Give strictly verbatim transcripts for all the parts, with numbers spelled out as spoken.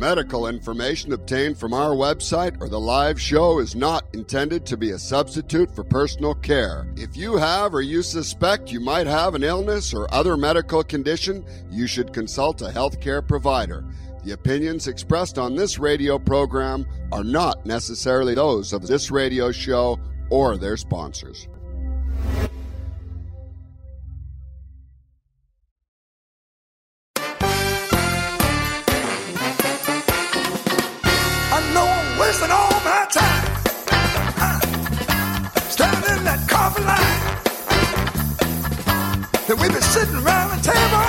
Medical information obtained from our website or the live show is not intended to be a substitute for personal care. If you have or you suspect you might have an illness or other medical condition, you should consult a healthcare provider. The opinions expressed on this radio program are not necessarily those of this radio show or their sponsors. And we've been sitting around the table,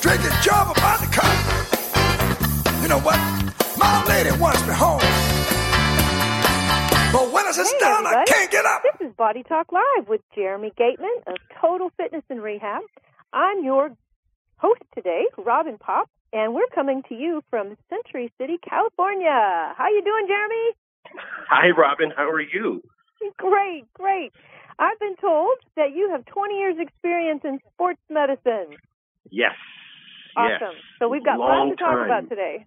drinking job about the cup. You know what? My lady wants me home. But when I sit hey, down, everybody. I can't get up. This is Body Talk Live with Jeremy Gateman of Total Fitness and Rehab. I'm your host today, Robin Popp, and we're coming to you from Century City, California. How you doing, Jeremy? Hi, Robin. How are you? Great, great. I've been told that you have twenty years experience in sports medicine. Yes. Awesome. Yes. So we've got Long lots to talk time. about today.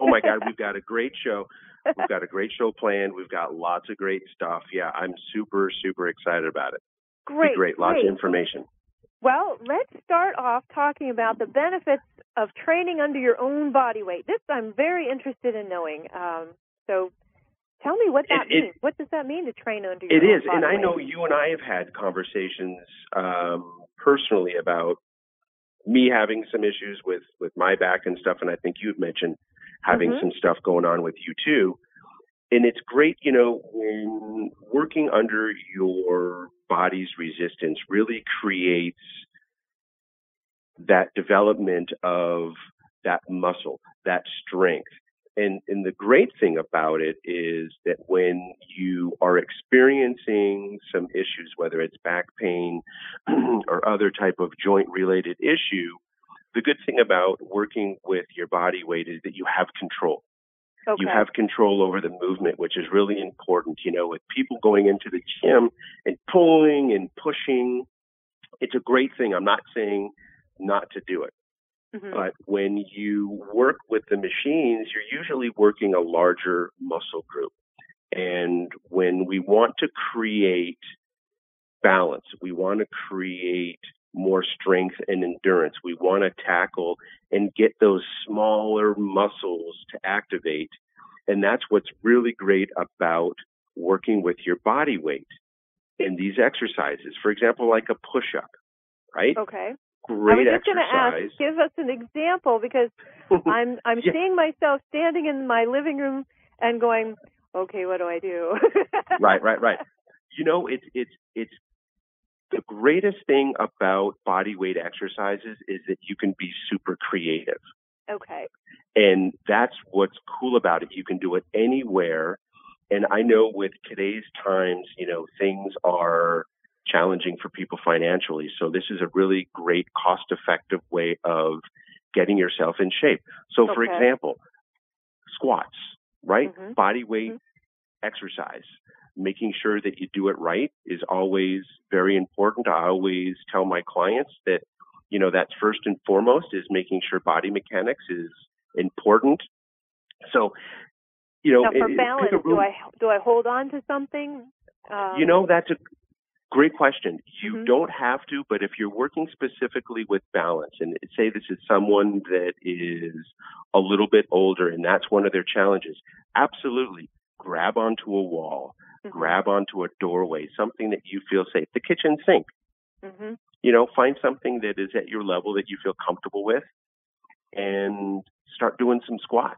Oh, my God. We've got a great show. We've got a great show planned. We've got lots of great stuff. Yeah, I'm super, super excited about it. Great. Great. Lots great. of information. Well, let's start off talking about the benefits of training under your own body weight. This I'm very interested in knowing. Um, so Tell me what that it, means. It, what does that mean to train under your own body weight? It is, and I know you and I have had conversations um, personally about me having some issues with, with my back and stuff, and I think you've mentioned having mm-hmm. some stuff going on with you too. And it's great, you know, when working under your body's resistance really creates that development of that muscle, that strength. And, and the great thing about it is that when you are experiencing some issues, whether it's back pain or other type of joint-related issue, the good thing about working with your body weight is that you have control. Okay. You have control over the movement, which is really important. You know, with people going into the gym and pulling and pushing, it's a great thing. I'm not saying not to do it. Mm-hmm. But when you work with the machines, you're usually working a larger muscle group. And when we want to create balance, we want to create more strength and endurance. We want to tackle and get those smaller muscles to activate. And that's what's really great about working with your body weight in these exercises. For example, like a push-up, right? Okay. Great I was just going to ask, give us an example, because I'm I'm yeah. seeing myself standing in my living room and going, okay, what do I do? Right, right, right. You know, it's it's it's the greatest thing about body weight exercises is that you can be super creative. Okay. And that's what's cool about it. You can do it anywhere. And I know with today's times, you know, things are challenging for people financially. So this is a really great cost-effective way of getting yourself in shape. So okay. for example, squats, right? Mm-hmm. Body weight mm-hmm. exercise. Making sure that you do it right is always very important. I always tell my clients that, you know, that's first and foremost is making sure body mechanics is important. So, you know, now for it, balance, it, do I do I hold on to something? Um, you know, that's a great question. You mm-hmm. don't have to, but if you're working specifically with balance, and say this is someone that is a little bit older and that's one of their challenges, absolutely grab onto a wall, mm-hmm. grab onto a doorway, something that you feel safe, the kitchen sink. Mm-hmm. You know, find something that is at your level that you feel comfortable with and start doing some squats.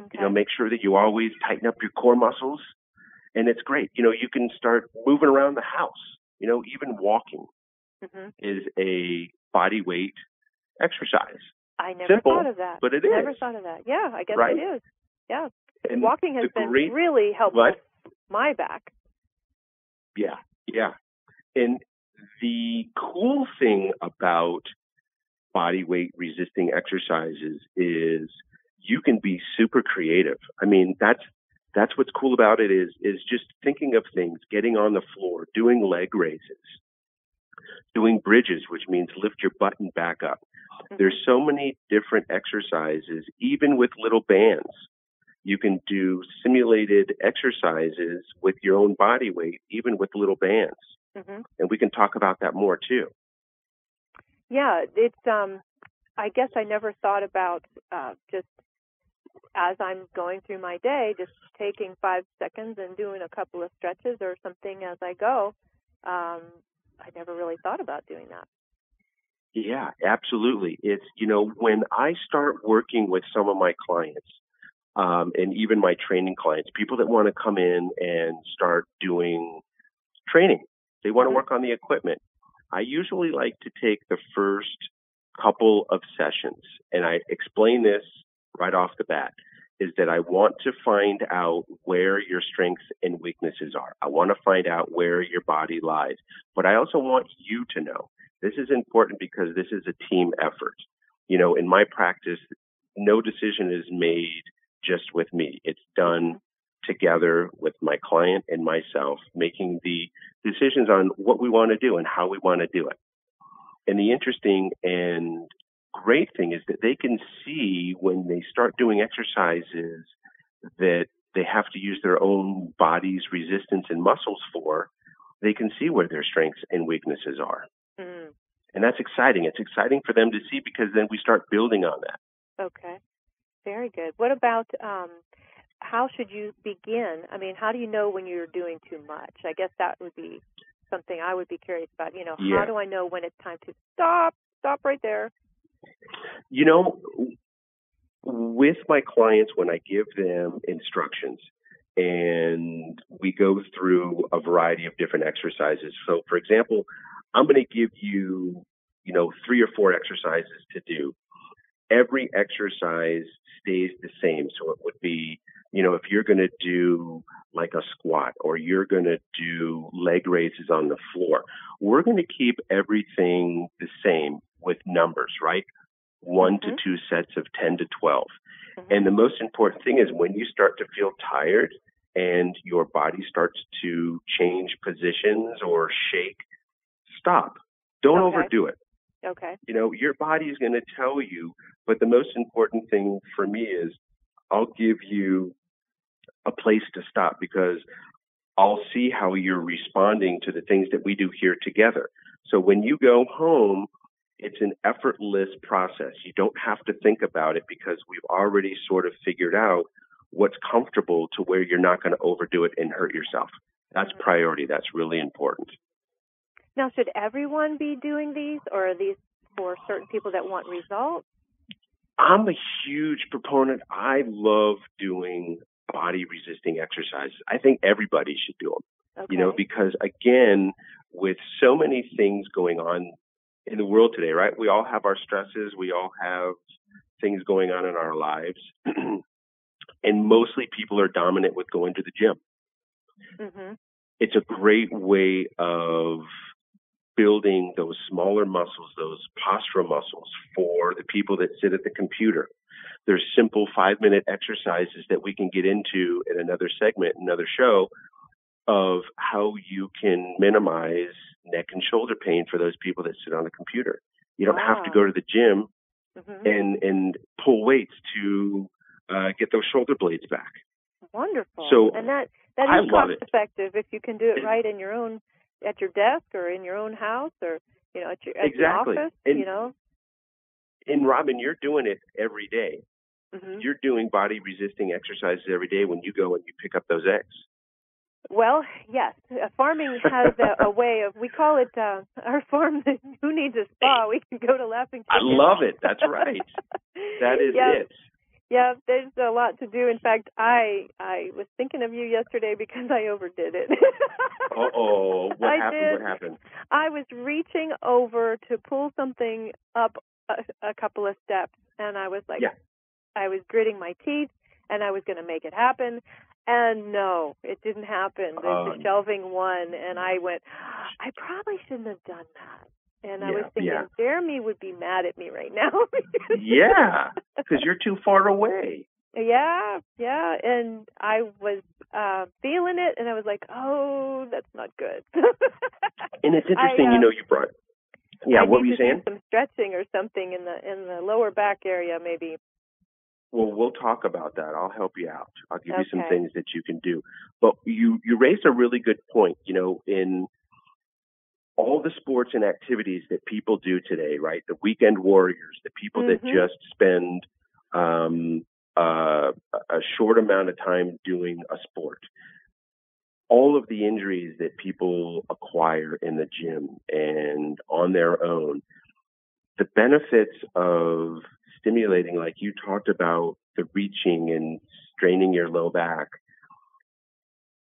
Okay. You know, make sure that you always tighten up your core muscles, and it's great. You know, you can start moving around the house. You know, even walking mm-hmm. is a body weight exercise. I never Simple, thought of that. But it I is. Never thought of that. Yeah, I guess right? it is. Yeah. And walking has been great, really helpful with my back. Yeah, yeah. And the cool thing about body weight resisting exercises is you can be super creative. I mean, that's That's what's cool about it is is just thinking of things, getting on the floor, doing leg raises, doing bridges, which means lift your butt and back up, Mm-hmm. There's so many different exercises, even with little bands. You can do simulated exercises with your own body weight, even with little bands. Mm-hmm. And we can talk about that more too. Yeah, it's, um, I guess I never thought about uh, just as I'm going through my day, just taking five seconds and doing a couple of stretches or something as I go. Um, I never really thought about doing that. Yeah, absolutely. It's, you know, when I start working with some of my clients, um, and even my training clients, people that want to come in and start doing training, they want to work on the equipment. I usually like to take the first couple of sessions, and I explain this right off the bat, is that I want to find out where your strengths and weaknesses are. I want to find out where your body lies, but I also want you to know. This is important because this is a team effort. You know, in my practice, no decision is made just with me. It's done together with my client and myself, making the decisions on what we want to do and how we want to do it. And the interesting and great thing is that they can see when they start doing exercises that they have to use their own body's resistance and muscles for, they can see where their strengths and weaknesses are. Mm. And that's exciting. It's exciting for them to see because then we start building on that. Okay. Very good. What about um, how should you begin? I mean, how do you know when you're doing too much? I guess that would be something I would be curious about. You know, yeah. How do I know when it's time to stop, stop right there? You know, with my clients, when I give them instructions and we go through a variety of different exercises. So, for example, I'm going to give you, you know, three or four exercises to do. Every exercise stays the same. So it would be, you know, if you're going to do like a squat or you're going to do leg raises on the floor, we're going to keep everything the same with numbers, right? One mm-hmm. to two sets of ten to twelve. Mm-hmm. And the most important thing is when you start to feel tired and your body starts to change positions or shake, stop. Don't okay. overdo it. Okay. You know, your body is going to tell you, but the most important thing for me is I'll give you a place to stop because I'll see how you're responding to the things that we do here together. So when you go home, it's an effortless process. You don't have to think about it because we've already sort of figured out what's comfortable to where you're not going to overdo it and hurt yourself. That's mm-hmm. priority. That's really important. Now, should everyone be doing these, or are these for certain people that want results? I'm a huge proponent. I love doing body-resisting exercises. I think everybody should do them, okay. you know, because, again, with so many things going on in the world today, right, we all have our stresses. We all have things going on in our lives, and mostly people are dominant with going to the gym. Mm-hmm. It's a great way of building those smaller muscles, those postural muscles for the people that sit at the computer. There's simple five-minute exercises that we can get into in another segment, another show, of how you can minimize neck and shoulder pain for those people that sit on a computer. You don't wow. have to go to the gym mm-hmm. and, and pull weights to uh, get those shoulder blades back. Wonderful. So and that, that is cost effective if you can do it right in your own at your desk or in your own house or you know at your at exactly. your office, and, you know. And Robin, you're doing it every day. Mm-hmm. You're doing body resisting exercises every day when you go and you pick up those eggs. Well, yes. Farming has a, a way of, we call it uh, our farm, who needs a spa? We can go to Laughing Chicken. I love it. That's right. That is yeah. it. Yeah, there's a lot to do. In fact, I I was thinking of you yesterday because I overdid it. Uh-oh. What I happened? Did. What happened? I was reaching over to pull something up a, a couple of steps, and I was like, yeah. I was gritting my teeth, and I was going to make it happen. And no, it didn't happen. The, um, the shelving won, and I went, I probably shouldn't have done that. And yeah, I was thinking, yeah. Jeremy would be mad at me right now. Yeah, because you're too far away. Yeah, yeah. And I was uh, feeling it, and I was like, oh, that's not good. And it's interesting, I, uh, you know, you brought Yeah, I what were you saying? Some stretching or something in the in the lower back area, maybe. Well, we'll talk about that. I'll help you out. I'll give okay. you some things that you can do. But you, you raised a really good point. You know, in all the sports and activities that people do today, right? The weekend warriors, the people mm-hmm. that just spend um, uh, a short amount of time doing a sport. All of the injuries that people acquire in the gym and on their own, the benefits of stimulating, like you talked about, the reaching and straining your low back.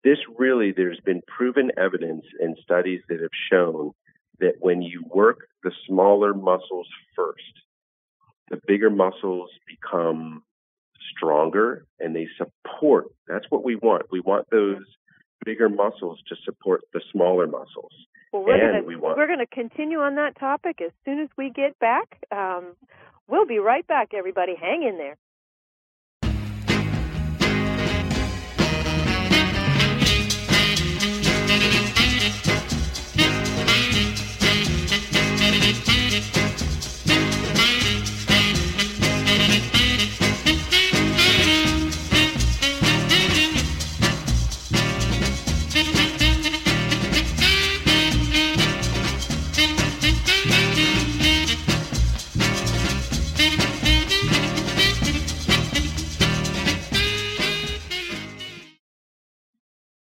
This really, there's been proven evidence and studies that have shown that when you work the smaller muscles first, the bigger muscles become stronger and they support. That's what we want. We want those bigger muscles to support the smaller muscles. Well, we're and gonna, we want. We're going to continue on that topic as soon as we get back. Um, We'll be right back, everybody. Hang in there.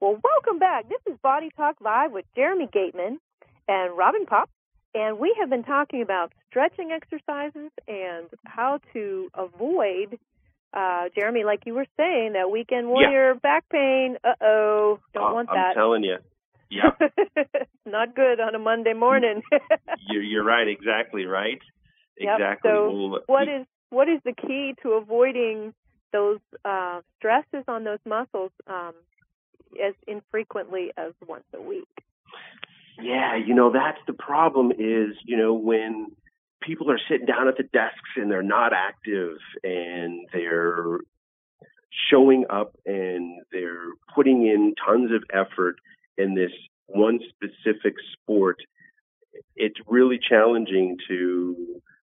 Well, welcome back. This is Body Talk Live with Jeremy Gateman and Robin Popp, and we have been talking about stretching exercises and how to avoid, uh, Jeremy, like you were saying, that weekend warrior yeah. back pain. Uh-oh, don't uh, want that. I'm telling you. Yeah. Not good on a Monday morning. you're, you're right, exactly right. Yep. Exactly. So we'll, what we, is what is the key to avoiding those uh, stresses on those muscles um as infrequently as once a week? Yeah, you know, that's the problem is, you know, when people are sitting down at the desks and they're not active and they're showing up and they're putting in tons of effort in this one specific sport, it's really challenging to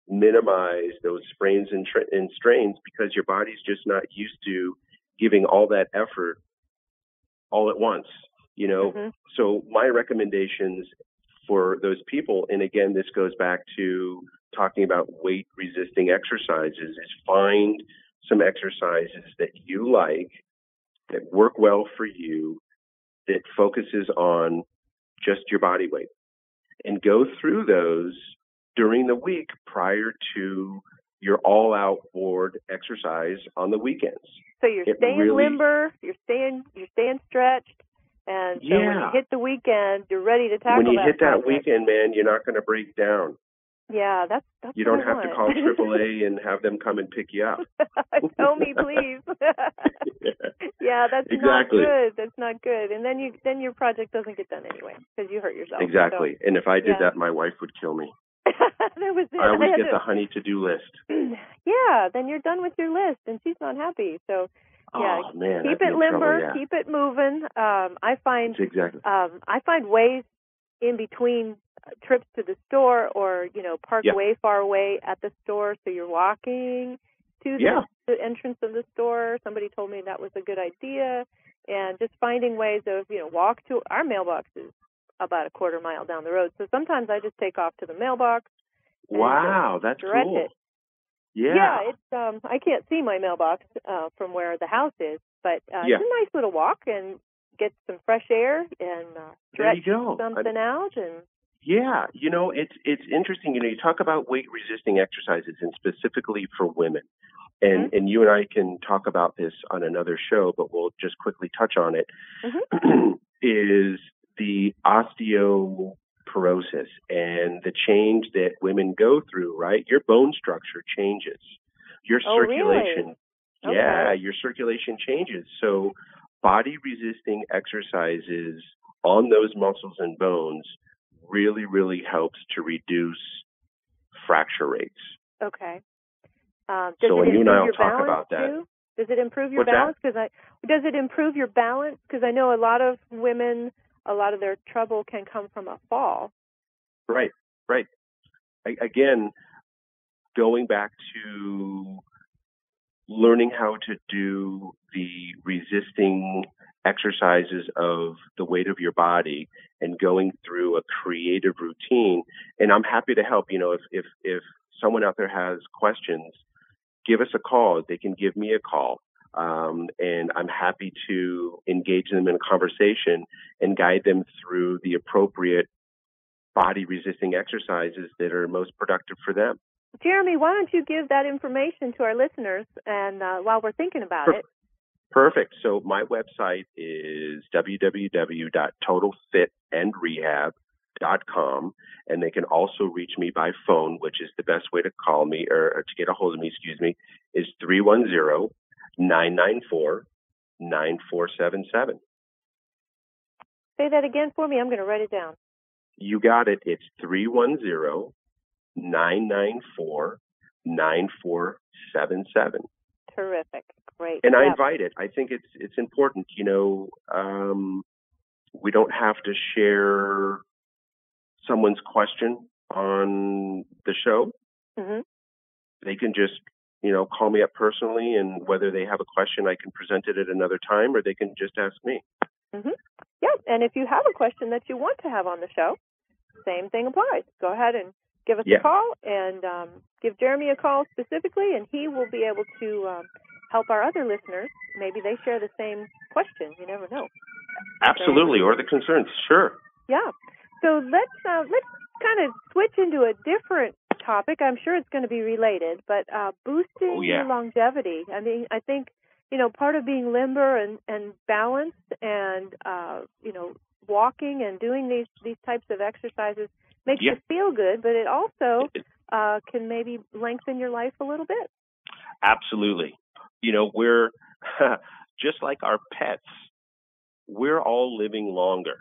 minimize those sprains and, tra- and strains because your body's just not used to giving all that effort all at once, you know? Mm-hmm. So my recommendations for those people, and again, this goes back to talking about weight resisting exercises, is find some exercises that you like, that work well for you, that focuses on just your body weight, and go through those during the week prior to your all-out board exercise on the weekends. So you're it staying really, limber, you're staying you're staying stretched, and so yeah. when you hit the weekend, you're ready to tackle that. When you that hit that project. weekend, man, you're not going to break down. Yeah, that's, that's You don't have want. to call triple A and have them come and pick you up. Tell me, please. yeah. yeah, that's exactly. not good. That's not good. And then you then your project doesn't get done anyway because you hurt yourself. Exactly. So, and if I did yeah. that, my wife would kill me. That was it. I always I get to... the honey to-do list. Yeah, then you're done with your list, and she's not happy. So, yeah, oh, man, keep it limber, trouble, yeah. keep it moving. Um, I find exactly. um, I find ways in between trips to the store, or you know, park yeah. way far away at the store, so you're walking to the, yeah. the entrance of the store. Somebody told me that was a good idea, and just finding ways of you know, walk to our mailboxes about a quarter mile down the road. So sometimes I just take off to the mailbox. Wow, that's cool. It. Yeah. Yeah, it's, um, I can't see my mailbox uh, from where the house is, but uh, yeah. it's a nice little walk and get some fresh air and uh, stretch something I, out. And yeah, you know, it's, it's interesting. You know, you talk about weight-resisting exercises and specifically for women, and, mm-hmm. and you and I can talk about this on another show, but we'll just quickly touch on it, mm-hmm. is the osteoporosis and the change that women go through, right? Your bone structure changes. Your oh, circulation. Really? Yeah, okay. Your circulation changes. So body resisting exercises on those muscles and bones really, really helps to reduce fracture rates. Okay. Um, does so it you and I will talk about that. Too? Does it improve your What's balance? Because I does it improve your balance? Because I know a lot of women... a lot of their trouble can come from a fall. Right, right. again, going back to learning how to do the resisting exercises of the weight of your body and going through a creative routine. And I'm happy to help. You know, if, if, if someone out there has questions, give us a call. They can give me a call. Um, and I'm happy to engage them in a conversation and guide them through the appropriate body resisting exercises that are most productive for them. Jeremy, why don't you give that information to our listeners and uh, while we're thinking about Perfect. it? Perfect. So my website is w w w dot total fit and rehab dot com, and they can also reach me by phone, which is the best way to call me or, or to get a hold of me, excuse me, is three one zero, nine nine four, nine four seven seven. Say that again for me. I'm going to write it down. You got it. It's three one zero, nine nine four, nine four seven seven. Terrific. Great. And yeah. I invite it. I think it's it's important. You know, um, we don't have to share someone's question on the show. Mm-hmm. They can just, you know, call me up personally, and whether they have a question, I can present it at another time, or they can just ask me. Mm-hmm. Yeah, and if you have a question that you want to have on the show, same thing applies. Go ahead and give us yeah. a call, and um, give Jeremy a call specifically, and he will be able to um, help our other listeners. Maybe they share the same question. You never know. Absolutely, so, or the concerns. Sure. Yeah. So let's uh, let's kind of switch into a different topic. I'm sure it's going to be related, but uh, boosting oh, yeah. longevity. I mean, I think, you know, part of being limber and, and balanced and, uh, you know, walking and doing these, these types of exercises makes yeah. you feel good, but it also uh, can maybe lengthen your life a little bit. Absolutely. You know, we're just like our pets, we're all living longer.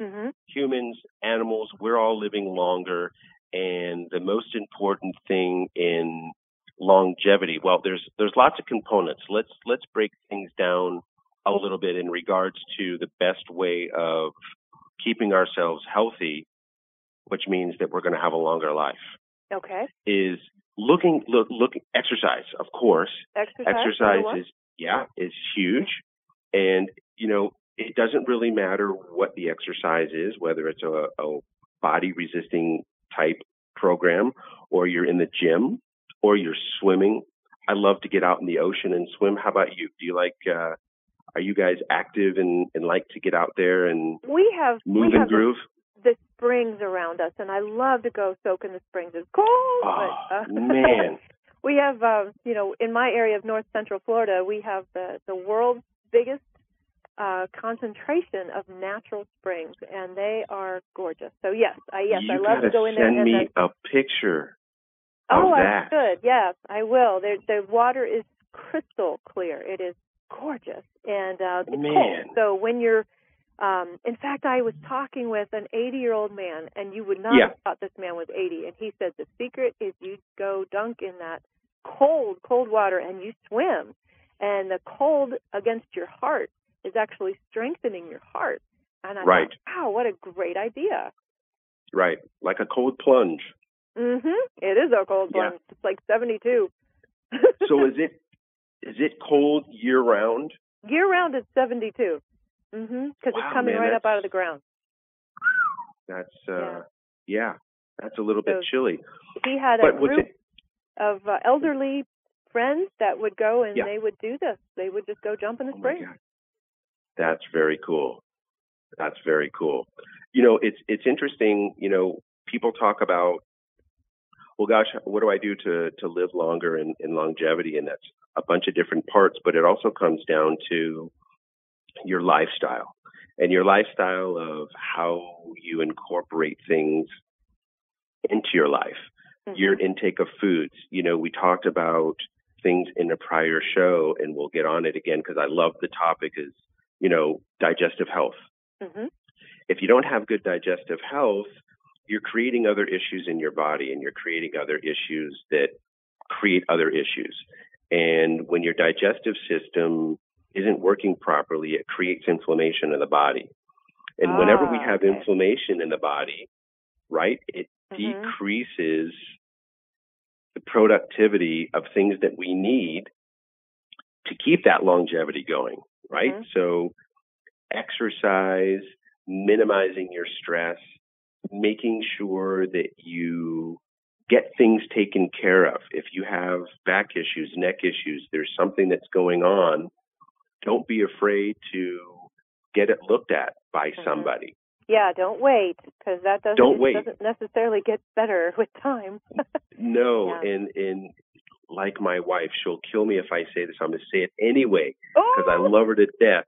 Mm-hmm. Humans, animals, we're all living longer. And the most important thing in longevity, well, there's there's lots of components. Let's let's break things down a little bit in regards to the best way of keeping ourselves healthy, which means that we're going to have a longer life. Okay. Is looking look look exercise, of course. Exercise, exercise is yeah, is huge. And you know, it doesn't really matter what the exercise is, whether it's a, a body resisting type program, or you're in the gym, or you're swimming. I love to get out in the ocean and swim. How about you? Do you like, uh, are you guys active and, and like to get out there and we have, move we and have groove? The, the springs around us, and I love to go soak in the springs. It's cold. Oh, but, uh, man. We have, uh, you know, in my area of North Central Florida, we have the, the world's biggest Uh, concentration of natural springs, and they are gorgeous. So yes, I yes, you I love to go in there. You gotta send me I, a picture. Of oh, that. I should. Yes, I will. They're, the water is crystal clear. It is gorgeous, and uh, it's man. cold. So when you're, um, in fact, I was talking with an eighty-year-old man, and you would not yeah. have thought this man was eighty, and he said the secret is you go dunk in that cold, cold water, and you swim, and the cold against your heart is actually strengthening your heart. And I right. thought, wow, what a great idea. Right. Like a cold plunge. Mm-hmm. It is a cold plunge. Yeah. It's like seventy-two. So is it is it cold year-round? Year-round is seventy-two. Mm-hmm. Because wow, it's coming man, right up out of the ground. That's, uh, yeah. yeah, that's a little so bit chilly. He had but a group of uh, elderly friends that would go, and yeah. they would do this. They would just go jump in the oh spring. That's very cool. That's very cool. You know, it's it's interesting, you know, people talk about, well, gosh, what do I do to, to live longer and, and longevity? And that's a bunch of different parts, but it also comes down to your lifestyle and your lifestyle of how you incorporate things into your life, mm-hmm. your intake of foods. You know, we talked about things in a prior show, and we'll get on it again because I love the topic is, you know, digestive health. Mm-hmm. If you don't have good digestive health, you're creating other issues in your body, and you're creating other issues that create other issues. And when your digestive system isn't working properly, it creates inflammation in the body. And ah, whenever we have okay. inflammation in the body, right, it mm-hmm. decreases the productivity of things that we need to keep that longevity going, right? Mm-hmm. So exercise, minimizing your stress, making sure that you get things taken care of. If you have back issues, neck issues, there's something that's going on, don't be afraid to get it looked at by mm-hmm. somebody. Yeah, don't wait, because that doesn't, don't wait. doesn't necessarily get better with time. No, yeah. and, and like my wife, she'll kill me if I say this. I'm going to say it anyway, because oh! I love her to death.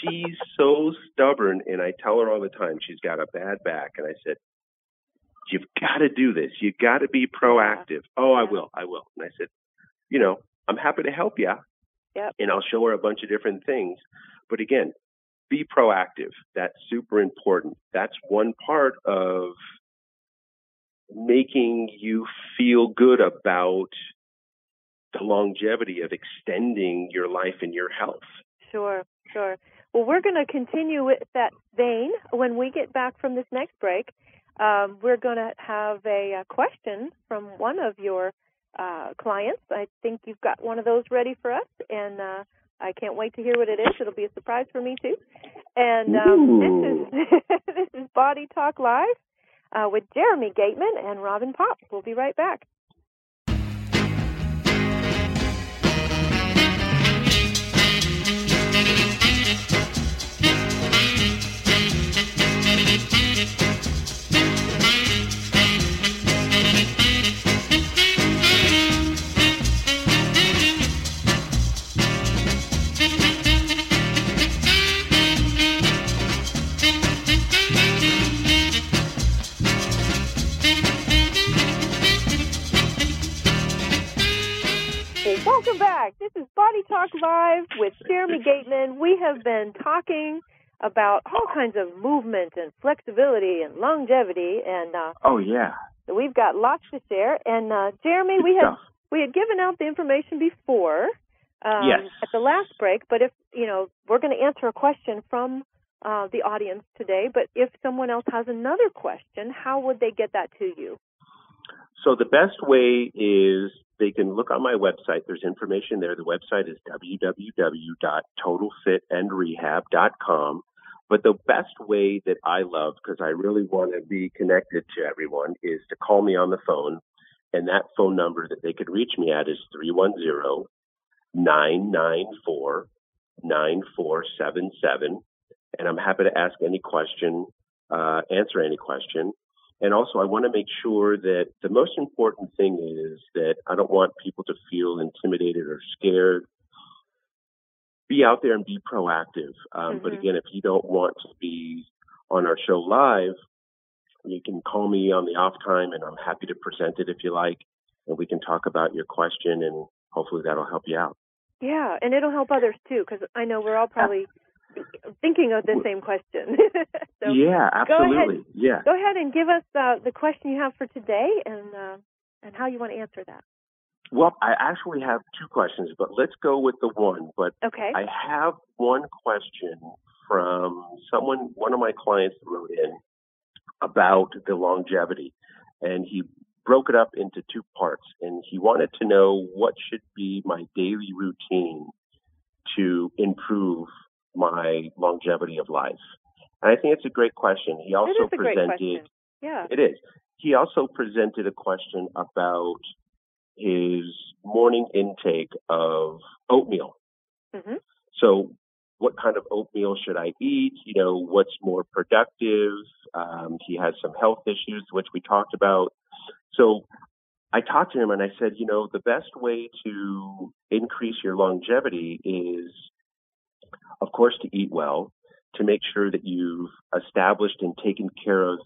She's so stubborn, and I tell her all the time, she's got a bad back. And I said, you've got to do this. You've got to be proactive. Yeah. Oh, I will. I will. And I said, you know, I'm happy to help you. Yep. And I'll show her a bunch of different things. But again, be proactive. That's super important. That's one part of making you feel good about the longevity of extending your life and your health. Sure, sure. Well, we're going to continue with that vein. When we get back from this next break, um, we're going to have a, a question from one of your uh, clients. I think you've got one of those ready for us, and uh I can't wait to hear what it is. It'll be a surprise for me, too. And um, this is this is Body Talk Live uh, with Jeremy Gateman and Robin Popp. We'll be right back. Welcome back. This is Body Talk Live with Jeremy Gateman. We have been talking about all kinds of movement and flexibility and longevity, and uh, oh yeah, we've got lots to share. And uh, Jeremy, Good we stuff. had we had given out the information before um, yes. at the last break, but if you know, we're going to answer a question from uh, the audience today. But if someone else has another question, how would they get that to you? So the best way is, they can look on my website. There's information there. The website is w w w dot total fit and rehab dot com. But the best way that I love, because I really want to be connected to everyone, is to call me on the phone. And that phone number that they could reach me at is three one zero, nine nine four, nine four seven seven. And I'm happy to ask any question, uh, answer any question. And also, I want to make sure that the most important thing is that I don't want people to feel intimidated or scared. Be out there and be proactive. Um, mm-hmm. But again, if you don't want to be on our show live, you can call me on the off time, and I'm happy to present it if you like, and we can talk about your question, and hopefully that'll help you out. Yeah, and it'll help others too, because I know we're all probably thinking of the same question. So yeah, absolutely. Go ahead, yeah. Go ahead and give us uh, the question you have for today, and uh, and how you want to answer that. Well, I actually have two questions, but let's go with the one. But okay. I have one question from someone, one of my clients wrote in about the longevity, and he broke it up into two parts, and he wanted to know what should be my daily routine to improve my longevity of life. And I think it's a great question. He also it is a presented, great question. Yeah, it is. He also presented a question about his morning intake of oatmeal. Mm-hmm. So, what kind of oatmeal should I eat? You know, what's more productive? Um, he has some health issues, which we talked about. So, I talked to him and I said, you know, the best way to increase your longevity is, of course, to eat well, to make sure that you've established and taken care of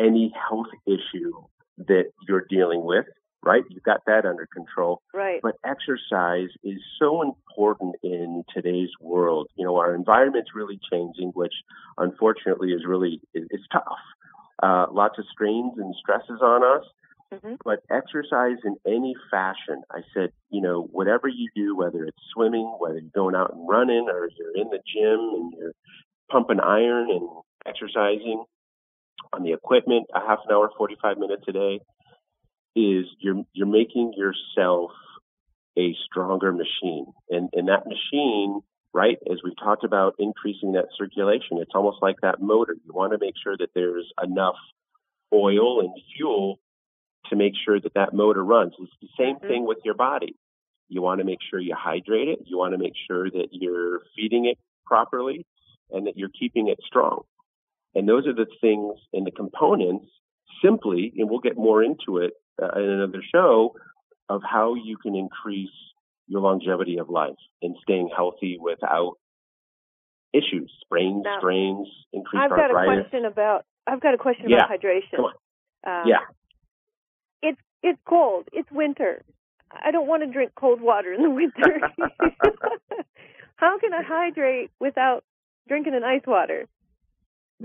any health issue that you're dealing with, right? You've got that under control. Right. But exercise is so important in today's world. You know, our environment's really changing, which unfortunately is really, it's tough. Uh, lots of strains and stresses on us. Mm-hmm. But exercise in any fashion. I said, you know, whatever you do, whether it's swimming, whether you're going out and running, or you're in the gym and you're pumping iron and exercising, on the equipment, a half an hour, forty-five minutes a day, is you're you're making yourself a stronger machine. And, and that machine, right, as we've talked about increasing that circulation, it's almost like that motor. You want to make sure that there's enough oil and fuel to make sure that that motor runs. It's the same thing with your body. You want to make sure you hydrate it. You want to make sure that you're feeding it properly and that you're keeping it strong. And those are the things and the components simply, and we'll get more into it uh, in another show, of how you can increase your longevity of life and staying healthy without issues, sprains, now, strains, increased I've got arthritis. A question about, I've got a question yeah. about hydration. Come on. Um, yeah. It's, it's cold. It's winter. I don't want to drink cold water in the winter. How can I hydrate without drinking an ice water?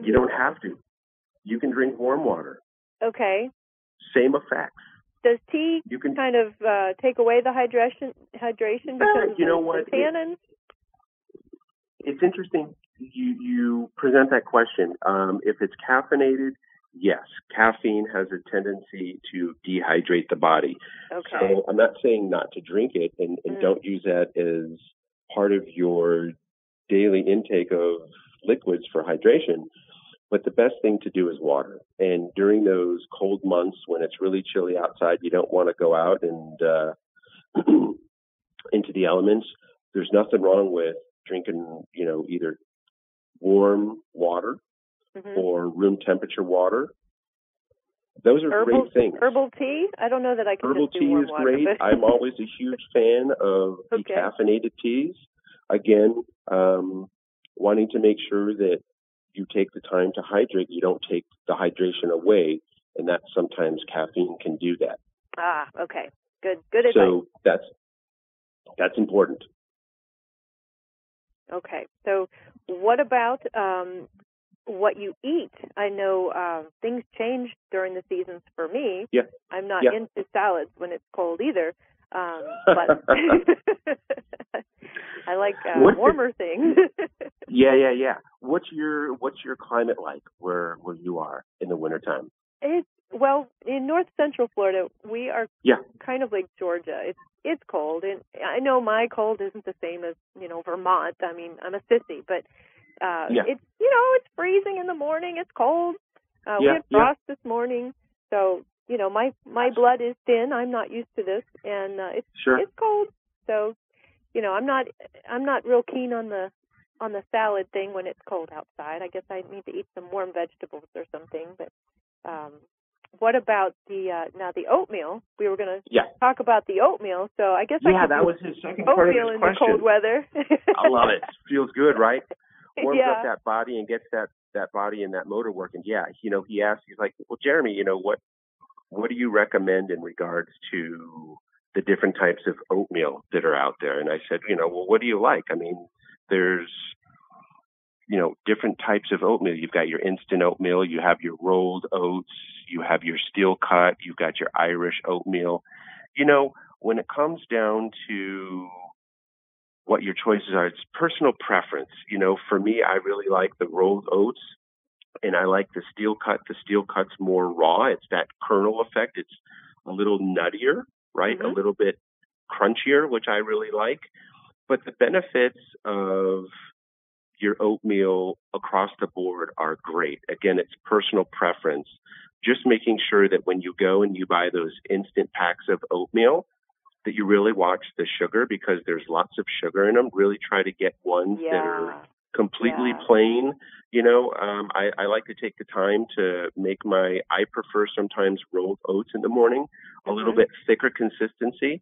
You don't have to. You can drink warm water. Okay. Same effects. Does tea you can, kind of uh, take away the hydration hydration because you know of the tannins? It, it's interesting you, you present that question. Um, if it's caffeinated, yes. Caffeine has a tendency to dehydrate the body. Okay. So I'm not saying not to drink it and, and mm. don't use that as part of your daily intake of liquids for hydration. But the best thing to do is water. And during those cold months when it's really chilly outside, you don't want to go out and uh, into the elements. There's nothing wrong with drinking, you know, either warm water mm-hmm. or room temperature water. Those are herbal, great things. Herbal tea? I don't know that I can herbal just do warm water. Herbal tea is great. But... I'm always a huge fan of okay. decaffeinated teas. Again, um, wanting to make sure that you take the time to hydrate, you don't take the hydration away, and that sometimes caffeine can do that. Ah, okay. Good good advice. So that's that's important. Okay. So what about um, what you eat? I know uh, things change during the seasons for me. Yeah. I'm not yeah. into salads when it's cold either, um, but I like uh, warmer things. Yeah, yeah, yeah. What's your What's your climate like where where you are in the wintertime? It's well in North Central Florida. We are yeah. kind of like Georgia. It's it's cold, and I know my cold isn't the same as you know Vermont. I mean, I'm a sissy, but uh, yeah. it's you know it's freezing in the morning. It's cold. Uh, yeah, we had frost yeah. this morning, so you know my my blood is thin. I'm not used to this, and uh, it's sure. it's cold. So you know I'm not I'm not real keen on the on the salad thing when it's cold outside. I guess I need to eat some warm vegetables or something. But um, what about the uh, now the oatmeal? We were going to yeah. talk about the oatmeal. So I guess yeah, I yeah, that was his second part of his question. Oatmeal in the cold weather. I love it. Feels good, right? Warms yeah. up that body and gets that that body and that motor working. Yeah, you know, he asked. He's like, well, Jeremy, you know what? What do you recommend in regards to the different types of oatmeal that are out there? And I said, you know, well, what do you like? I mean, there's, you know, different types of oatmeal. You've got your instant oatmeal. You have your rolled oats. You have your steel cut. You've got your Irish oatmeal. You know, when it comes down to what your choices are, it's personal preference. You know, for me, I really like the rolled oats, and I like the steel cut. The steel cut's more raw. It's that kernel effect. It's a little nuttier, right? Mm-hmm. A little bit crunchier, which I really like. But the benefits of your oatmeal across the board are great. Again, it's personal preference. Just making sure that when you go and you buy those instant packs of oatmeal, that you really watch the sugar because there's lots of sugar in them. Really try to get ones yeah. that are completely yeah. plain. You know, um, I, I like to take the time to make my, I prefer sometimes rolled oats in the morning, a mm-hmm. little bit thicker consistency.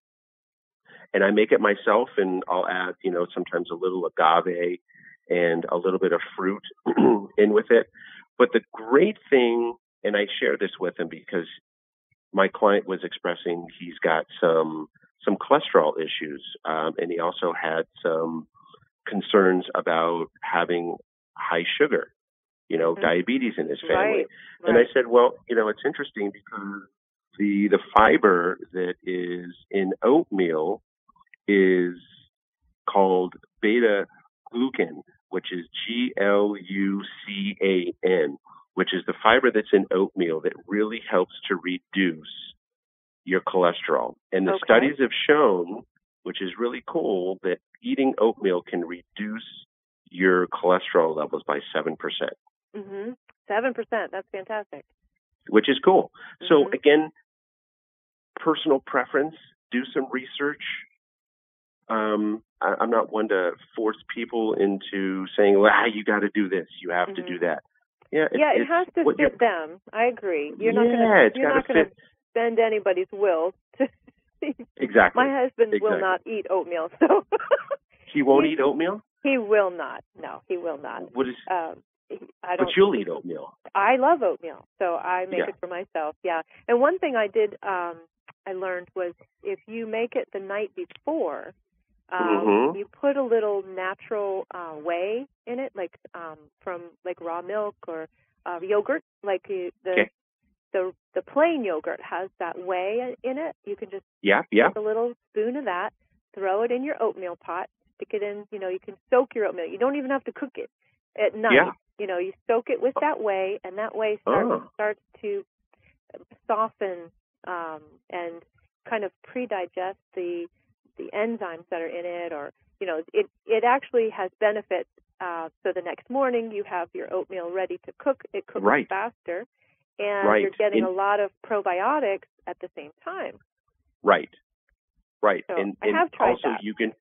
And I make it myself, and I'll add, you know, sometimes a little agave and a little bit of fruit in with it. But the great thing, and I share this with him because my client was expressing he's got some some cholesterol issues, um, and he also had some concerns about having high sugar, you know, mm-hmm. diabetes in his family. Right, right. And I said, well, you know, it's interesting because the the fiber that is in oatmeal is called beta glucan, which is G L U C A N. which is the fiber that's in oatmeal that really helps to reduce your cholesterol. And the okay. studies have shown, which is really cool, that eating oatmeal can reduce your cholesterol levels by seven percent. Mm-hmm. seven percent. That's fantastic. Which is cool. Mm-hmm. So again, personal preference, do some research. Um, I, I'm not one to force people into saying, well, ah, you got to do this. You have mm-hmm. to do that. Yeah, it, yeah, it has to fit them. I agree. You're not yeah, going to bend anybody's will. To exactly. My husband exactly. will not eat oatmeal. So he won't he, eat oatmeal? He will not. No, he will not. What is, um, I don't but you'll eat oatmeal. I love oatmeal, so I make yeah. it for myself. Yeah. And one thing I did, um, I learned was if you make it the night before, Um, mm-hmm. you put a little natural uh, whey in it, like um, from like raw milk or uh, yogurt. Like the, okay. the the plain yogurt has that whey in it. You can just yeah, yeah. take a little spoon of that, throw it in your oatmeal pot, stick it in. You know, you can soak your oatmeal. You don't even have to cook it at night. Yeah. You know, you soak it with that whey, and that whey starts, oh. starts to soften um, and kind of pre-digest the the enzymes that are in it, or, you know, it it actually has benefits. Uh, so the next morning you have your oatmeal ready to cook. It cooks right. faster, and right. you're getting in, a lot of probiotics at the same time. Right, right. So and I and have tried also that. You can,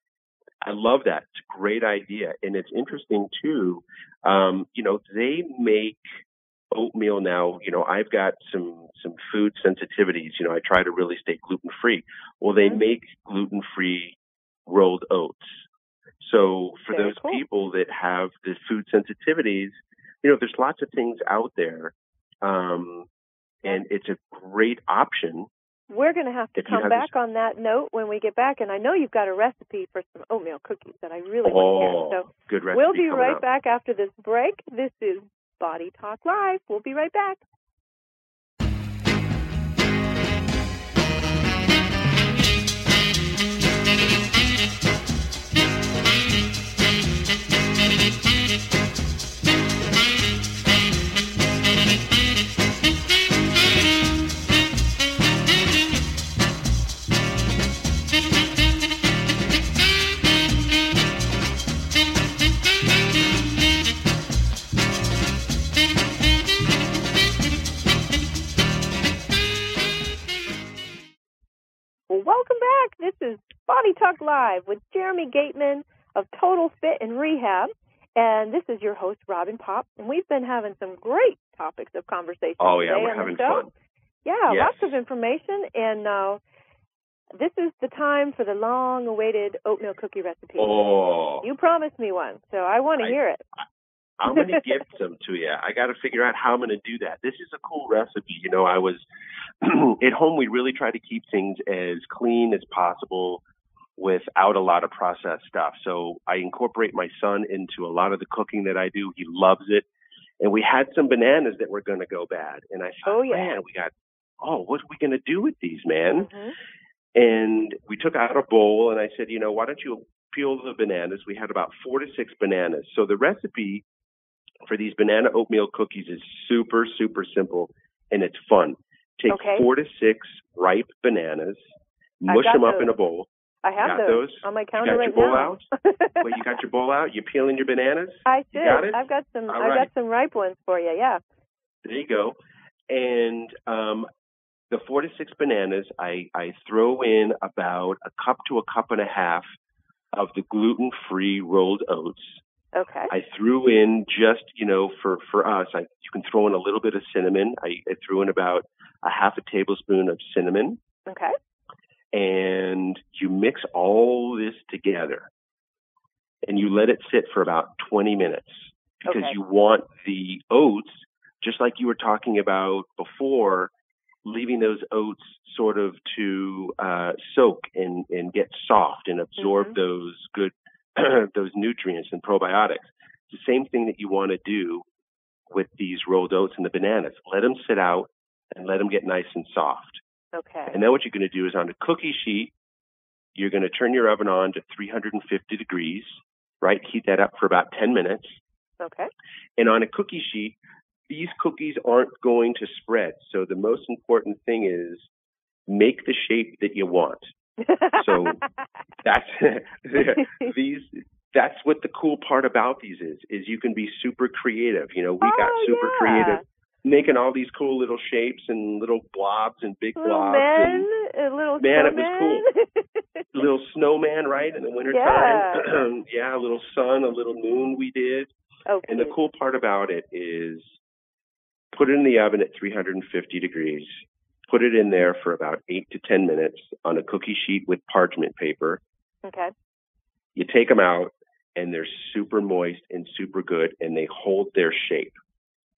I love that. It's a great idea. And it's interesting, too, um, you know, they make oatmeal now. You know, I've got some some food sensitivities. You know, I try to really stay gluten free. Well, they mm-hmm. make gluten free rolled oats. So for Very those cool. people that have the food sensitivities, you know, there's lots of things out there, um, and it's a great option. We're going to have to come back this... on that note when we get back, and I know you've got a recipe for some oatmeal cookies that I really oh, want to get. So good recipe. We'll be right up. back after this break. This is Body Talk Live. We'll be right back. Welcome back. This is Body Talk Live with Jeremy Gateman of Total Fit and Rehab, and this is your host, Robin Popp, and we've been having some great topics of conversation Oh, yeah, we're having fun. Yeah, yes. Lots of information, and uh, this is the time for the long-awaited oatmeal cookie recipe. Oh. You promised me one, so I want to I, hear it. I, I'm going to give some to you. I got to figure out how I'm going to do that. This is a cool recipe. You know, I was... at home, we really try to keep things as clean as possible without a lot of processed stuff. So I incorporate my son into a lot of the cooking that I do. He loves it. And we had some bananas that were going to go bad. And I thought, oh, yeah. man, we got, oh, what are we going to do with these, man? Mm-hmm. And we took out a bowl and I said, you know, why don't you peel the bananas? We had about four to six bananas. So the recipe for these banana oatmeal cookies is super, super simple and it's fun. Take okay. four to six ripe bananas, mush them up those. in a bowl. I have those. those on my counter you got right your bowl now. out? Wait, you got your bowl out? You peeling your bananas? I did. I've got some. All I've right. got some ripe ones for you. Yeah. There you go. And um, the four to six bananas, I, I throw in about a cup to a cup and a half of the gluten-free rolled oats. Okay. I threw in just, you know, for, for us, I, you can throw in a little bit of cinnamon. I, I threw in about a half a tablespoon of cinnamon. Okay. And you mix all this together and you let it sit for about twenty minutes because okay. you want the oats, just like you were talking about before, leaving those oats sort of to uh, soak and, and get soft and absorb mm-hmm. those good those nutrients and probiotics. It's the same thing that you want to do with these rolled oats and the bananas. Let them sit out and let them get nice and soft. Okay. And then what you're going to do is on the cookie sheet, you're going to turn your oven on to three hundred fifty degrees, right? Heat that up for about ten minutes. Okay. And on a cookie sheet, these cookies aren't going to spread. So the most important thing is make the shape that you want. So that's these. That's what the cool part about these is, is you can be super creative. You know, we oh, got super yeah. creative, making all these cool little shapes and little blobs and big little blobs. Men, and, a little man, snowman. It was cool. Little snowman, right, in the wintertime. Yeah. Yeah, a little sun, a little moon we did. Okay. And the cool part about it is put it in the oven at three hundred fifty degrees. Put it in there for about eight to ten minutes on a cookie sheet with parchment paper. Okay. You take them out, and they're super moist and super good, and they hold their shape,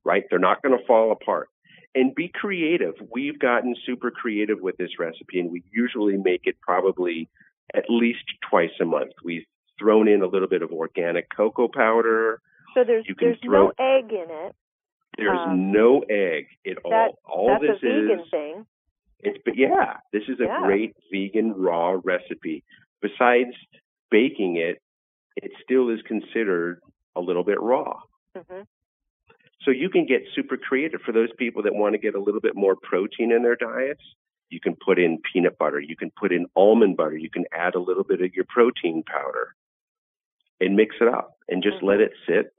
right? They're not going to fall apart. And be creative. We've gotten super creative with this recipe, and we usually make it probably at least twice a month. We've thrown in a little bit of organic cocoa powder. So there's, there's throw, no egg in it. There's um, no egg at all. That, all that's this a vegan is, thing. It's, but yeah, this is a yeah. great vegan raw recipe. Besides baking it, it still is considered a little bit raw. Mm-hmm. So you can get super creative. For those people that want to get a little bit more protein in their diets, you can put in peanut butter. You can put in almond butter. You can add a little bit of your protein powder and mix it up and just mm-hmm. let it sit.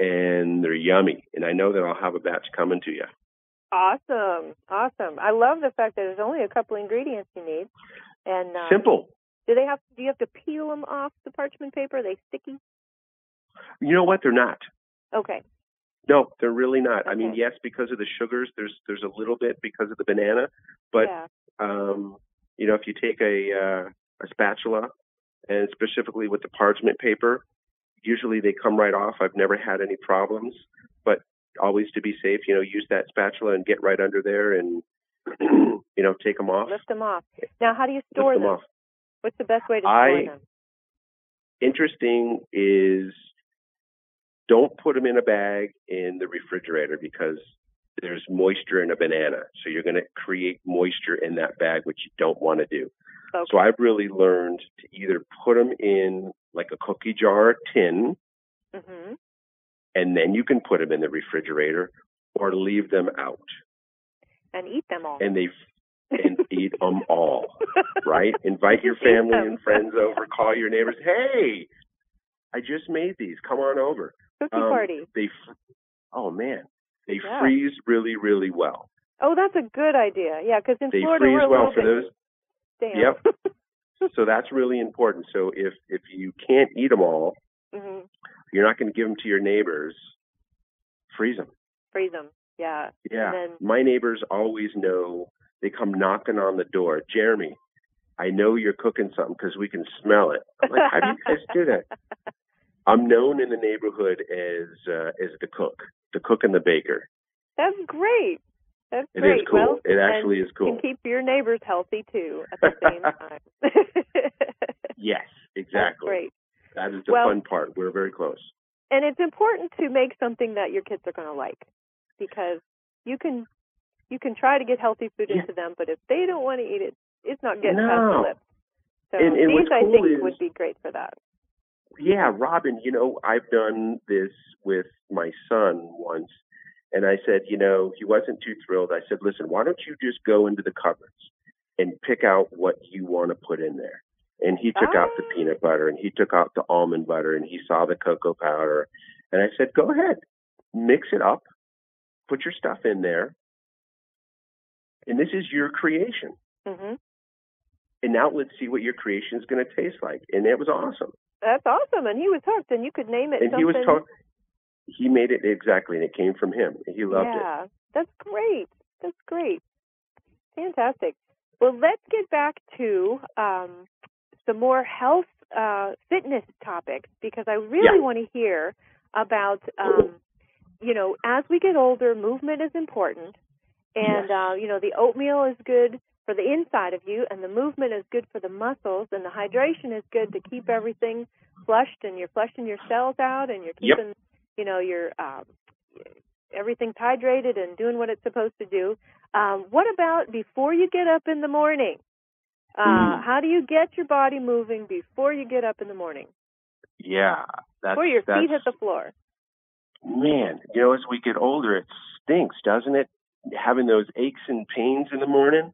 And they're yummy. And I know that I'll have a batch coming to you. Awesome. Awesome. I love the fact that there's only a couple ingredients you need. And uh, simple. Do they have? Do you have to peel them off the parchment paper? Are they sticky? You know what? They're not. Okay. No, they're really not. Okay. I mean, yes, because of the sugars, there's there's a little bit because of the banana, but yeah. um, you know, if you take a uh, a spatula and specifically with the parchment paper, usually they come right off. I've never had any problems, but always to be safe, you know, use that spatula and get right under there and you know take them off. Lift them off. Now, how do you store Lift them? them? Off. What's the best way to store them? Interesting is don't put them in a bag in the refrigerator because there's moisture in a banana. So you're going to create moisture in that bag, which you don't want to do. Okay. So I've really learned to either put them in like a cookie jar tin, mm-hmm. and then you can put them in the refrigerator or leave them out. And eat them all. And they've and eat them all, right? Invite your family and friends over. Call your neighbors. Hey, I just made these. Come on over. Cookie um, party. They, oh, man. They yeah. freeze really, really well. Oh, that's a good idea. Yeah, because in they Florida, we're a little bit. They freeze well for those. Damn. Yep. So that's really important. So if, if you can't eat them all, mm-hmm. you're not going to give them to your neighbors, freeze them. Freeze them, yeah. Yeah. And then... My neighbors always know. They come knocking on the door. Jeremy, I know you're cooking something because we can smell it. I'm like, how do you guys do that? I'm known in the neighborhood as uh, as the cook, the cook and the baker. That's great. That's it great. It is cool. Well, it actually is cool. You can keep your neighbors healthy, too, at the same time. Yes, exactly. That's great. That is the well, fun part. We're very close. And it's important to make something that your kids are going to like because you can... You can try to get healthy food yeah. into them, but if they don't want to eat it, it's not getting no. past the lips. So and, and these, I cool think, is, would be great for that. Yeah, Robin, you know, I've done this with my son once, and I said, you know, he wasn't too thrilled. I said, listen, why don't you just go into the cupboards and pick out what you want to put in there? And he took ah. out the peanut butter, and he took out the almond butter, and he saw the cocoa powder. And I said, go ahead, mix it up, put your stuff in there. And this is your creation. Mm-hmm. And now let's see what your creation is going to taste like. And it was awesome. That's awesome. And he was hooked. And you could name it and something. And he was talk- He made it exactly. And it came from him. And he loved yeah. it. Yeah. That's great. That's great. Fantastic. Well, let's get back to um, some more health uh, fitness topics because I really yeah. want to hear about, um, you know, as we get older, movement is important. And, yes. uh, you know, the oatmeal is good for the inside of you, and the movement is good for the muscles, and the hydration is good to keep everything flushed, and you're flushing your cells out, and you're keeping, yep. you know, your um, everything's hydrated and doing what it's supposed to do. Um, what about before you get up in the morning? Uh, mm. How do you get your body moving before you get up in the morning? Yeah. That's, before your that's... feet hit the floor. man, you know, as we get older, it stinks, doesn't it? Having those aches and pains in the morning.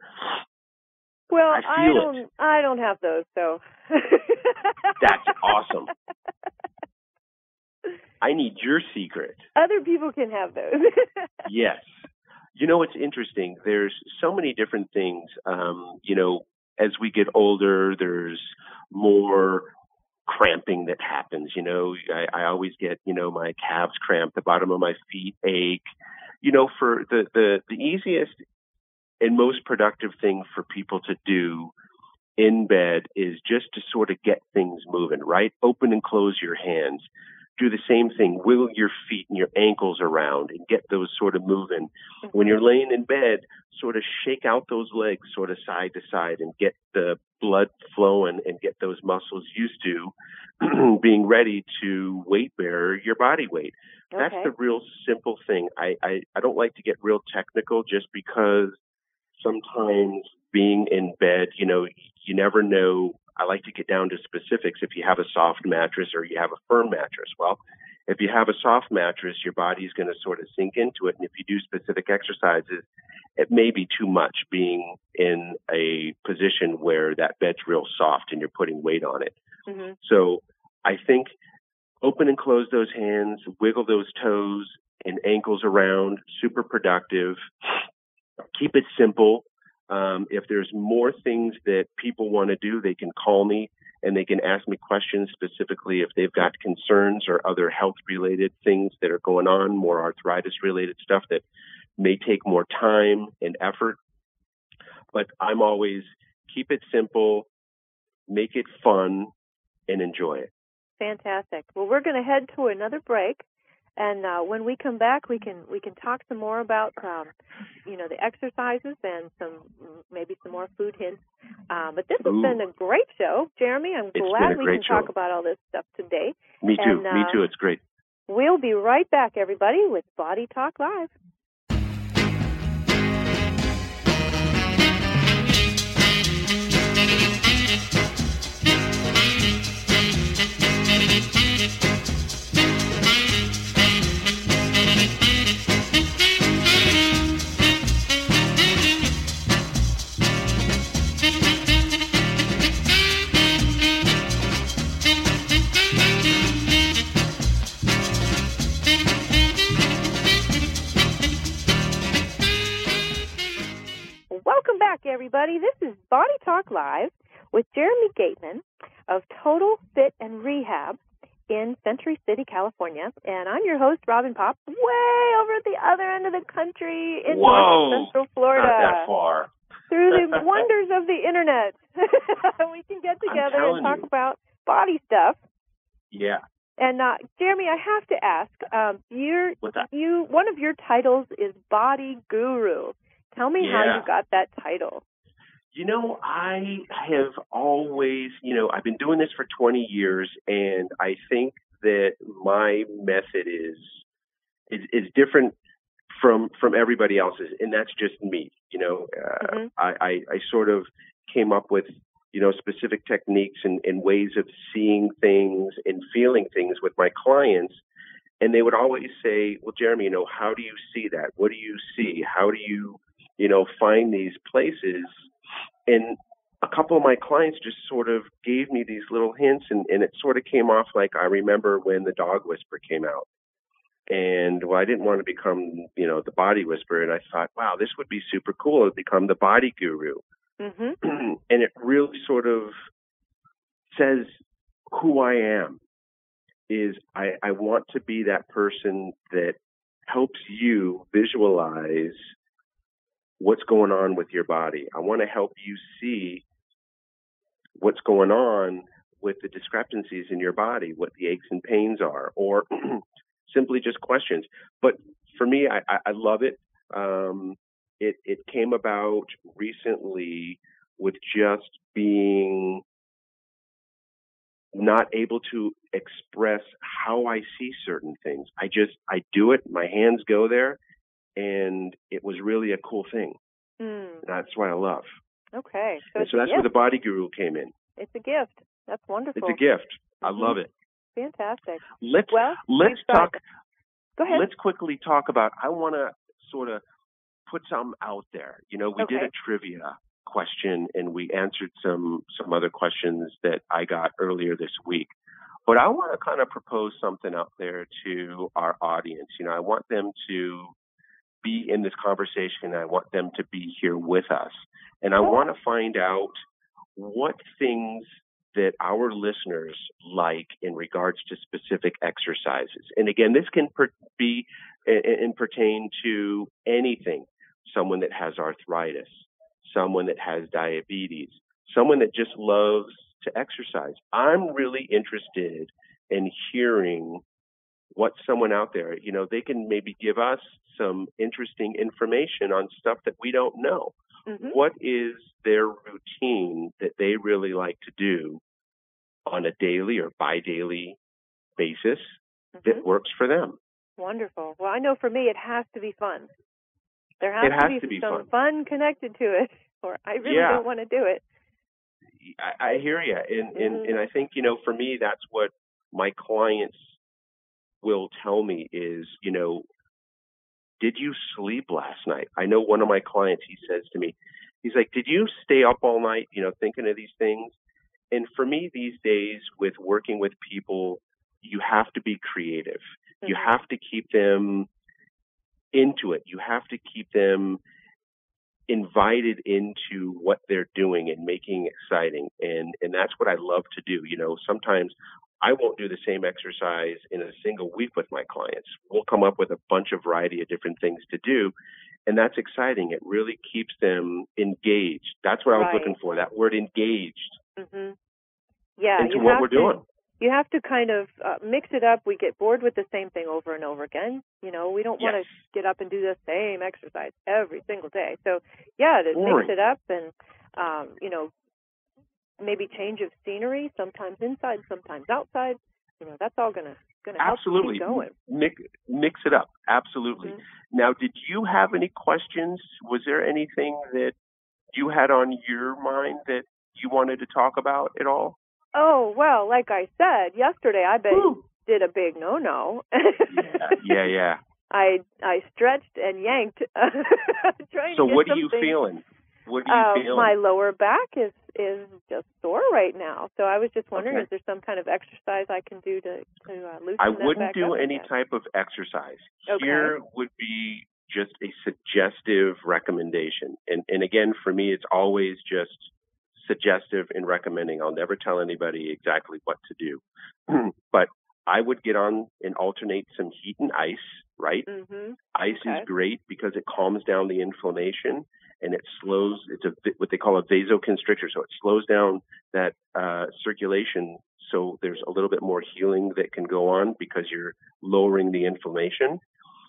Well, I, I don't. It. I don't have those, so. That's awesome. I need your secret. Other people can have those. Yes. You know, it's interesting. There's so many different things. Um, you know, as we get older, there's more cramping that happens. You know, I, I always get, you know, my calves cramp, the bottom of my feet ache. You know, for the, the, the easiest and most productive thing for people to do in bed is just to sort of get things moving, right? Open and close your hands. Do the same thing. Wiggle your feet and your ankles around and get those sort of moving. When you're laying in bed, sort of shake out those legs sort of side to side and get the blood flowing and get those muscles used to being ready to weight bear your body weight. Okay. That's the real simple thing. I, I, I don't like to get real technical just because sometimes being in bed, you know, you never know. I like to get down to specifics if you have a soft mattress or you have a firm mattress. Well, if you have a soft mattress, your body's going to sort of sink into it. And if you do specific exercises, it may be too much being in a position where that bed's real soft and you're putting weight on it. Mm-hmm. So I think open and close those hands, wiggle those toes and ankles around, super productive. Keep it simple. Um, if there's more things that people want to do, they can call me and they can ask me questions specifically if they've got concerns or other health-related things that are going on, more arthritis-related stuff that may take more time and effort. But I'm always keep it simple, make it fun, and enjoy it. Fantastic. Well, we're going to head to another break. And uh, when we come back, we can we can talk some more about, um, you know, the exercises and some maybe some more food hints. Uh, but this has Ooh. been a great show, Jeremy. I'm it's glad we can show. talk about all this stuff today. Me too. And, uh, Me too. It's great. We'll be right back, everybody, with Body Talk Live. Welcome back, everybody. This is Body Talk Live with Jeremy Gateman of Total Fit and Rehab in Century City, California. And I'm your host, Robin Popp, way over at the other end of the country in Whoa, North Central Florida. Not that far. Through the wonders of the internet, we can get together and talk you. about body stuff. Yeah. And uh, Jeremy, I have to ask, um, you're, What's that? you one of your titles is Body Guru. Tell me yeah. how you got that title. You know, I have always, you know, I've been doing this for twenty years, and I think that my method is is, is different from from everybody else's, and that's just me. You know, uh, mm-hmm. I, I, I sort of came up with, you know, specific techniques and, and ways of seeing things and feeling things with my clients. And they would always say, well, Jeremy, you know, how do you see that? What do you see? How do you... you know, find these places? And a couple of my clients just sort of gave me these little hints, and, and it sort of came off like, I remember when the dog whisper came out, and well, I didn't want to become, you know, the body whisperer. And I thought, wow, this would be super cool to become the body guru. Mm-hmm. And it really sort of says who I am is I, I want to be that person that helps you visualize what's going on with your body. I want to help you see what's going on with the discrepancies in your body, what the aches and pains are, or simply just questions. But for me, I, I love it. Um, it. It came about recently with just being not able to express how I see certain things. I just, I do it. My hands go there. And it was really a cool thing. Mm. That's what I love. Okay. So, so that's where the Body Guru came in. It's a gift. That's wonderful. It's a gift. I love it. Fantastic. Let's, well, let's talk. Go ahead. Let's quickly talk about, I want to sort of put something out there. You know, we okay. did a trivia question and we answered some, some other questions that I got earlier this week. But I want to kind of propose something out there to our audience. You know, I want them to be in this conversation. I want them to be here with us. And I want to find out what things that our listeners like in regards to specific exercises. And again, this can per- be and pertain to anything. Someone that has arthritis, someone that has diabetes, someone that just loves to exercise. I'm really interested in hearing what someone out there, you know, they can maybe give us some interesting information on stuff that we don't know. Mm-hmm. What is their routine that they really like to do on a daily or bi-daily basis mm-hmm. that works for them? Wonderful. Well, I know for me, it has to be fun. There has, has to be, to be some fun. fun connected to it, or I really yeah. don't want to do it. I, I hear you. And, mm-hmm. and, and I think, you know, for me, that's what my clients will tell me is, you know, did you sleep last night? I know one of my clients, he says to me, he's like, did you stay up all night, you know, thinking of these things? And for me these days with working with people, you have to be creative. Mm-hmm. You have to keep them into it. You have to keep them invited into what they're doing and making it exciting. And, and that's what I love to do. You know, sometimes I won't do the same exercise in a single week with my clients. We'll come up with a bunch of variety of different things to do. And that's exciting. It really keeps them engaged. That's what I was right. looking for, that word engaged mm-hmm. yeah, into what we're to, doing. You have to kind of uh, mix it up. We get bored with the same thing over and over again. You know, we don't yes. want to get up and do the same exercise every single day. So, yeah, to mix it up and, um, you know, maybe change of scenery, sometimes inside, sometimes outside. You know, that's all gonna gonna absolutely help keep going. Mix mix it up. Absolutely. Mm-hmm. Now, did you have any questions? Was there anything that you had on your mind that you wanted to talk about at all? Oh well, like I said yesterday, I bet you did a big no no. yeah, yeah, yeah. I I stretched and yanked. trying so to get what something. Are you feeling? What are you uh, feeling? My lower back is. is just sore right now. So I was just wondering, okay. is there some kind of exercise I can do to, to uh, loosen I that back up? I wouldn't do any again? type of exercise. Okay. Here would be just a suggestive recommendation. And, and again, for me, it's always just suggestive in recommending. I'll never tell anybody exactly what to do. But I would get on and alternate some heat and ice, right? Mm-hmm. Ice okay. is great because it calms down the inflammation. And it slows, it's a, what they call a vasoconstrictor. So it slows down that uh, circulation. So there's a little bit more healing that can go on because you're lowering the inflammation.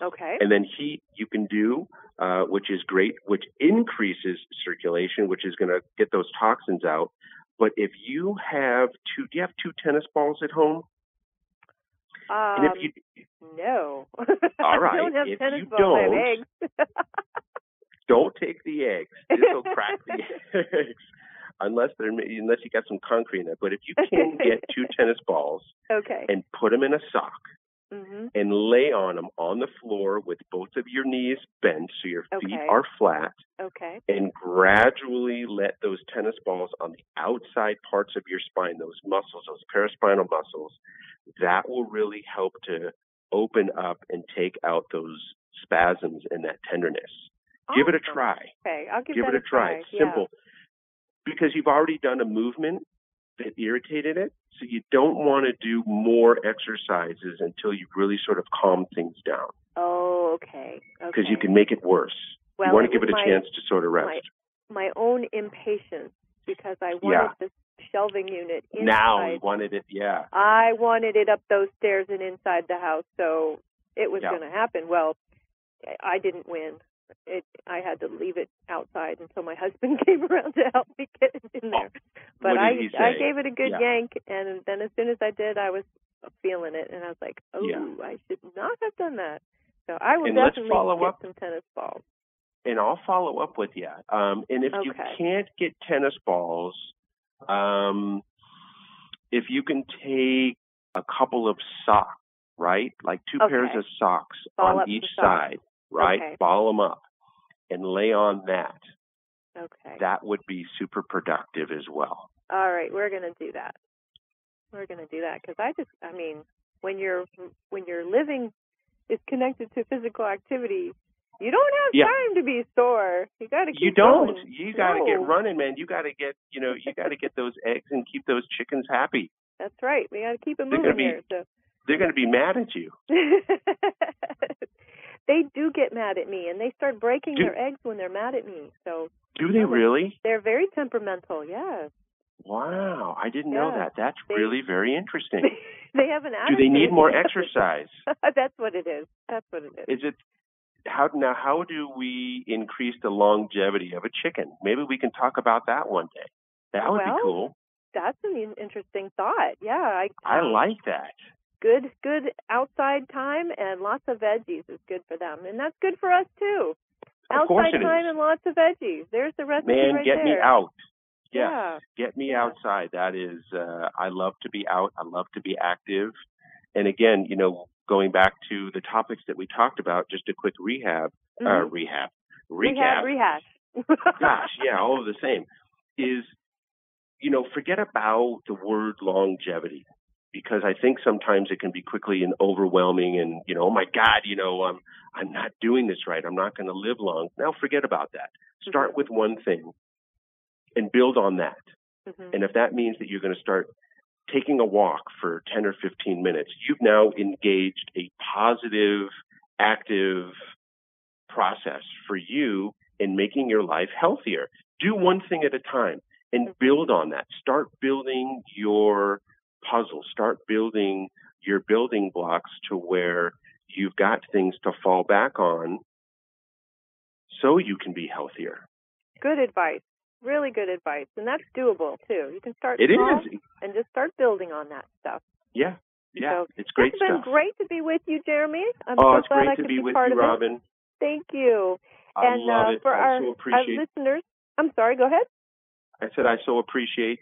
Okay. And then heat you can do, uh, which is great, which increases circulation, which is going to get those toxins out. But if you have two, do you have two tennis balls at home? Um, and if you, no. All right. I don't have if tennis you balls, don't, I have eggs. Don't take the eggs. This will crack the eggs, unless they're unless you got some concrete in it. But if you can get two tennis balls okay. and put them in a sock mm-hmm. and lay on them on the floor with both of your knees bent so your feet okay. are flat, okay. and gradually let those tennis balls on the outside parts of your spine, those muscles, those paraspinal muscles, that will really help to open up and take out those spasms and that tenderness. Give it a try. Okay, I'll give, give it a try. try. Yeah. Simple. Because you've already done a movement that irritated it, so you don't want to do more exercises until you really sort of calm things down. Oh, okay. Because okay. you can make it worse. Well, you want to give it a my, chance to sort of rest. My, my own impatience, because I wanted yeah. the shelving unit inside. Now I wanted it, yeah. I wanted it up those stairs and inside the house, so it was yeah. going to happen. Well, I didn't win. It, I had to leave it outside until my husband came around to help me get it in there. But I, I gave it a good yeah. yank, and then as soon as I did, I was feeling it, and I was like, oh, yeah. I should not have done that. So I will and definitely follow up, some tennis balls. And I'll follow up with you. Um, and if okay. you can't get tennis balls, um, if you can take a couple of socks, right? Like two okay. pairs of socks Ball on each side, socks. right? Okay. Ball them up and lay on that. Okay. That would be super productive as well. All right, we're going to do that. We're going to do that because I just, I mean, when you're when your living is connected to physical activity, you don't have yeah. time to be sore. You got to keep You don't. Going. You got to no. get running, man. You got to get, you know, you got to get those eggs and keep those chickens happy. That's right. We got to keep them they're moving be, here. So. They're going to be mad at you. They do get mad at me, and they start breaking do, their eggs when they're mad at me. So do they really? They're very temperamental, yes. Wow, I didn't yeah. know that. That's they, really very interesting. They, they have an attitude. Do they need more exercise? That's what it is. That's what it is. Is it how now? How do we increase the longevity of a chicken? Maybe we can talk about that one day. That would well, be cool. That's an interesting thought. Yeah, I. I like that. Good, good outside time and lots of veggies is good for them, and that's good for us too. Of course it is. Outside time and lots of veggies. There's the recipe right there. Man, get me out. Yes. Yeah. Get me yeah. outside. That is, uh, I love to be out. I love to be active. And again, you know, going back to the topics that we talked about, just a quick rehab, mm-hmm. uh, rehab, recap. Rehab, rehash. Gosh, yeah, all of the same is, you know, forget about the word longevity, because I think sometimes it can be quickly and overwhelming and, you know, oh my God, you know, I'm, I'm not doing this right. I'm not going to live long. Now forget about that. Start mm-hmm. with one thing. And build on that. Mm-hmm. And if that means that you're going to start taking a walk for ten or fifteen minutes, you've now engaged a positive, active process for you in making your life healthier. Do one thing at a time and mm-hmm. build on that. Start building your puzzle. Start building your building blocks to where you've got things to fall back on so you can be healthier. Good advice. Really good advice, and that's doable too. You can start it small is. and just start building on that stuff. Yeah, yeah, so, it's great stuff. It's been great to be with you, Jeremy. I'm oh, so it's glad great I to be, be with part you, of Robin. It. Thank you. I and love uh, it. for I our, so appreciate... our listeners, I'm sorry. Go ahead. I said I so appreciate.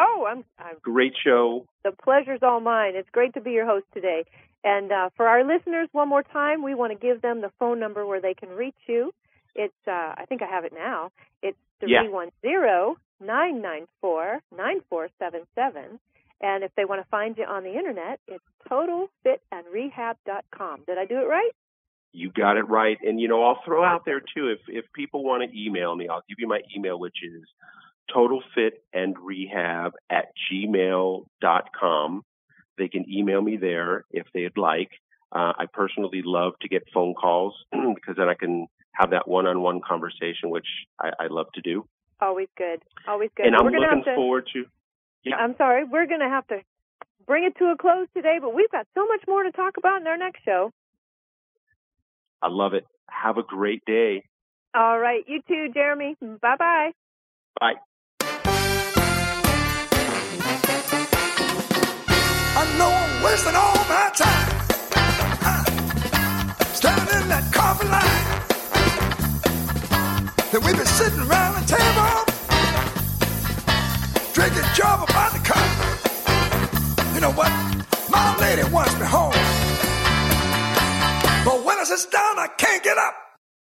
Oh, I'm. I'm great show. The pleasure's all mine. It's great to be your host today. And uh, for our listeners, one more time, we want to give them the phone number where they can reach you. It's, uh, I think I have it now. It's three one zero, nine nine four, nine four seven seven. And if they want to find you on the internet, it's total fit and rehab dot com. Did I do it right? You got it right. And, you know, I'll throw out there, too, if if people want to email me, I'll give you my email, which is total fit and rehab at gmail dot com. They can email me there if they'd like. Uh, I personally love to get phone calls because then I can have that one-on-one conversation, which I, I love to do. Always good. Always good. And I'm looking forward to... Yeah. I'm sorry. We're going to have to bring it to a close today, but we've got so much more to talk about in our next show. I love it. Have a great day. All right. You too, Jeremy. Bye-bye. Bye. I know I'm wasting all my time. Standing in that coffee line that we've been sitting around the table drinking Java by the cup. You know what? My lady wants me home, but when I sit down I can't get up.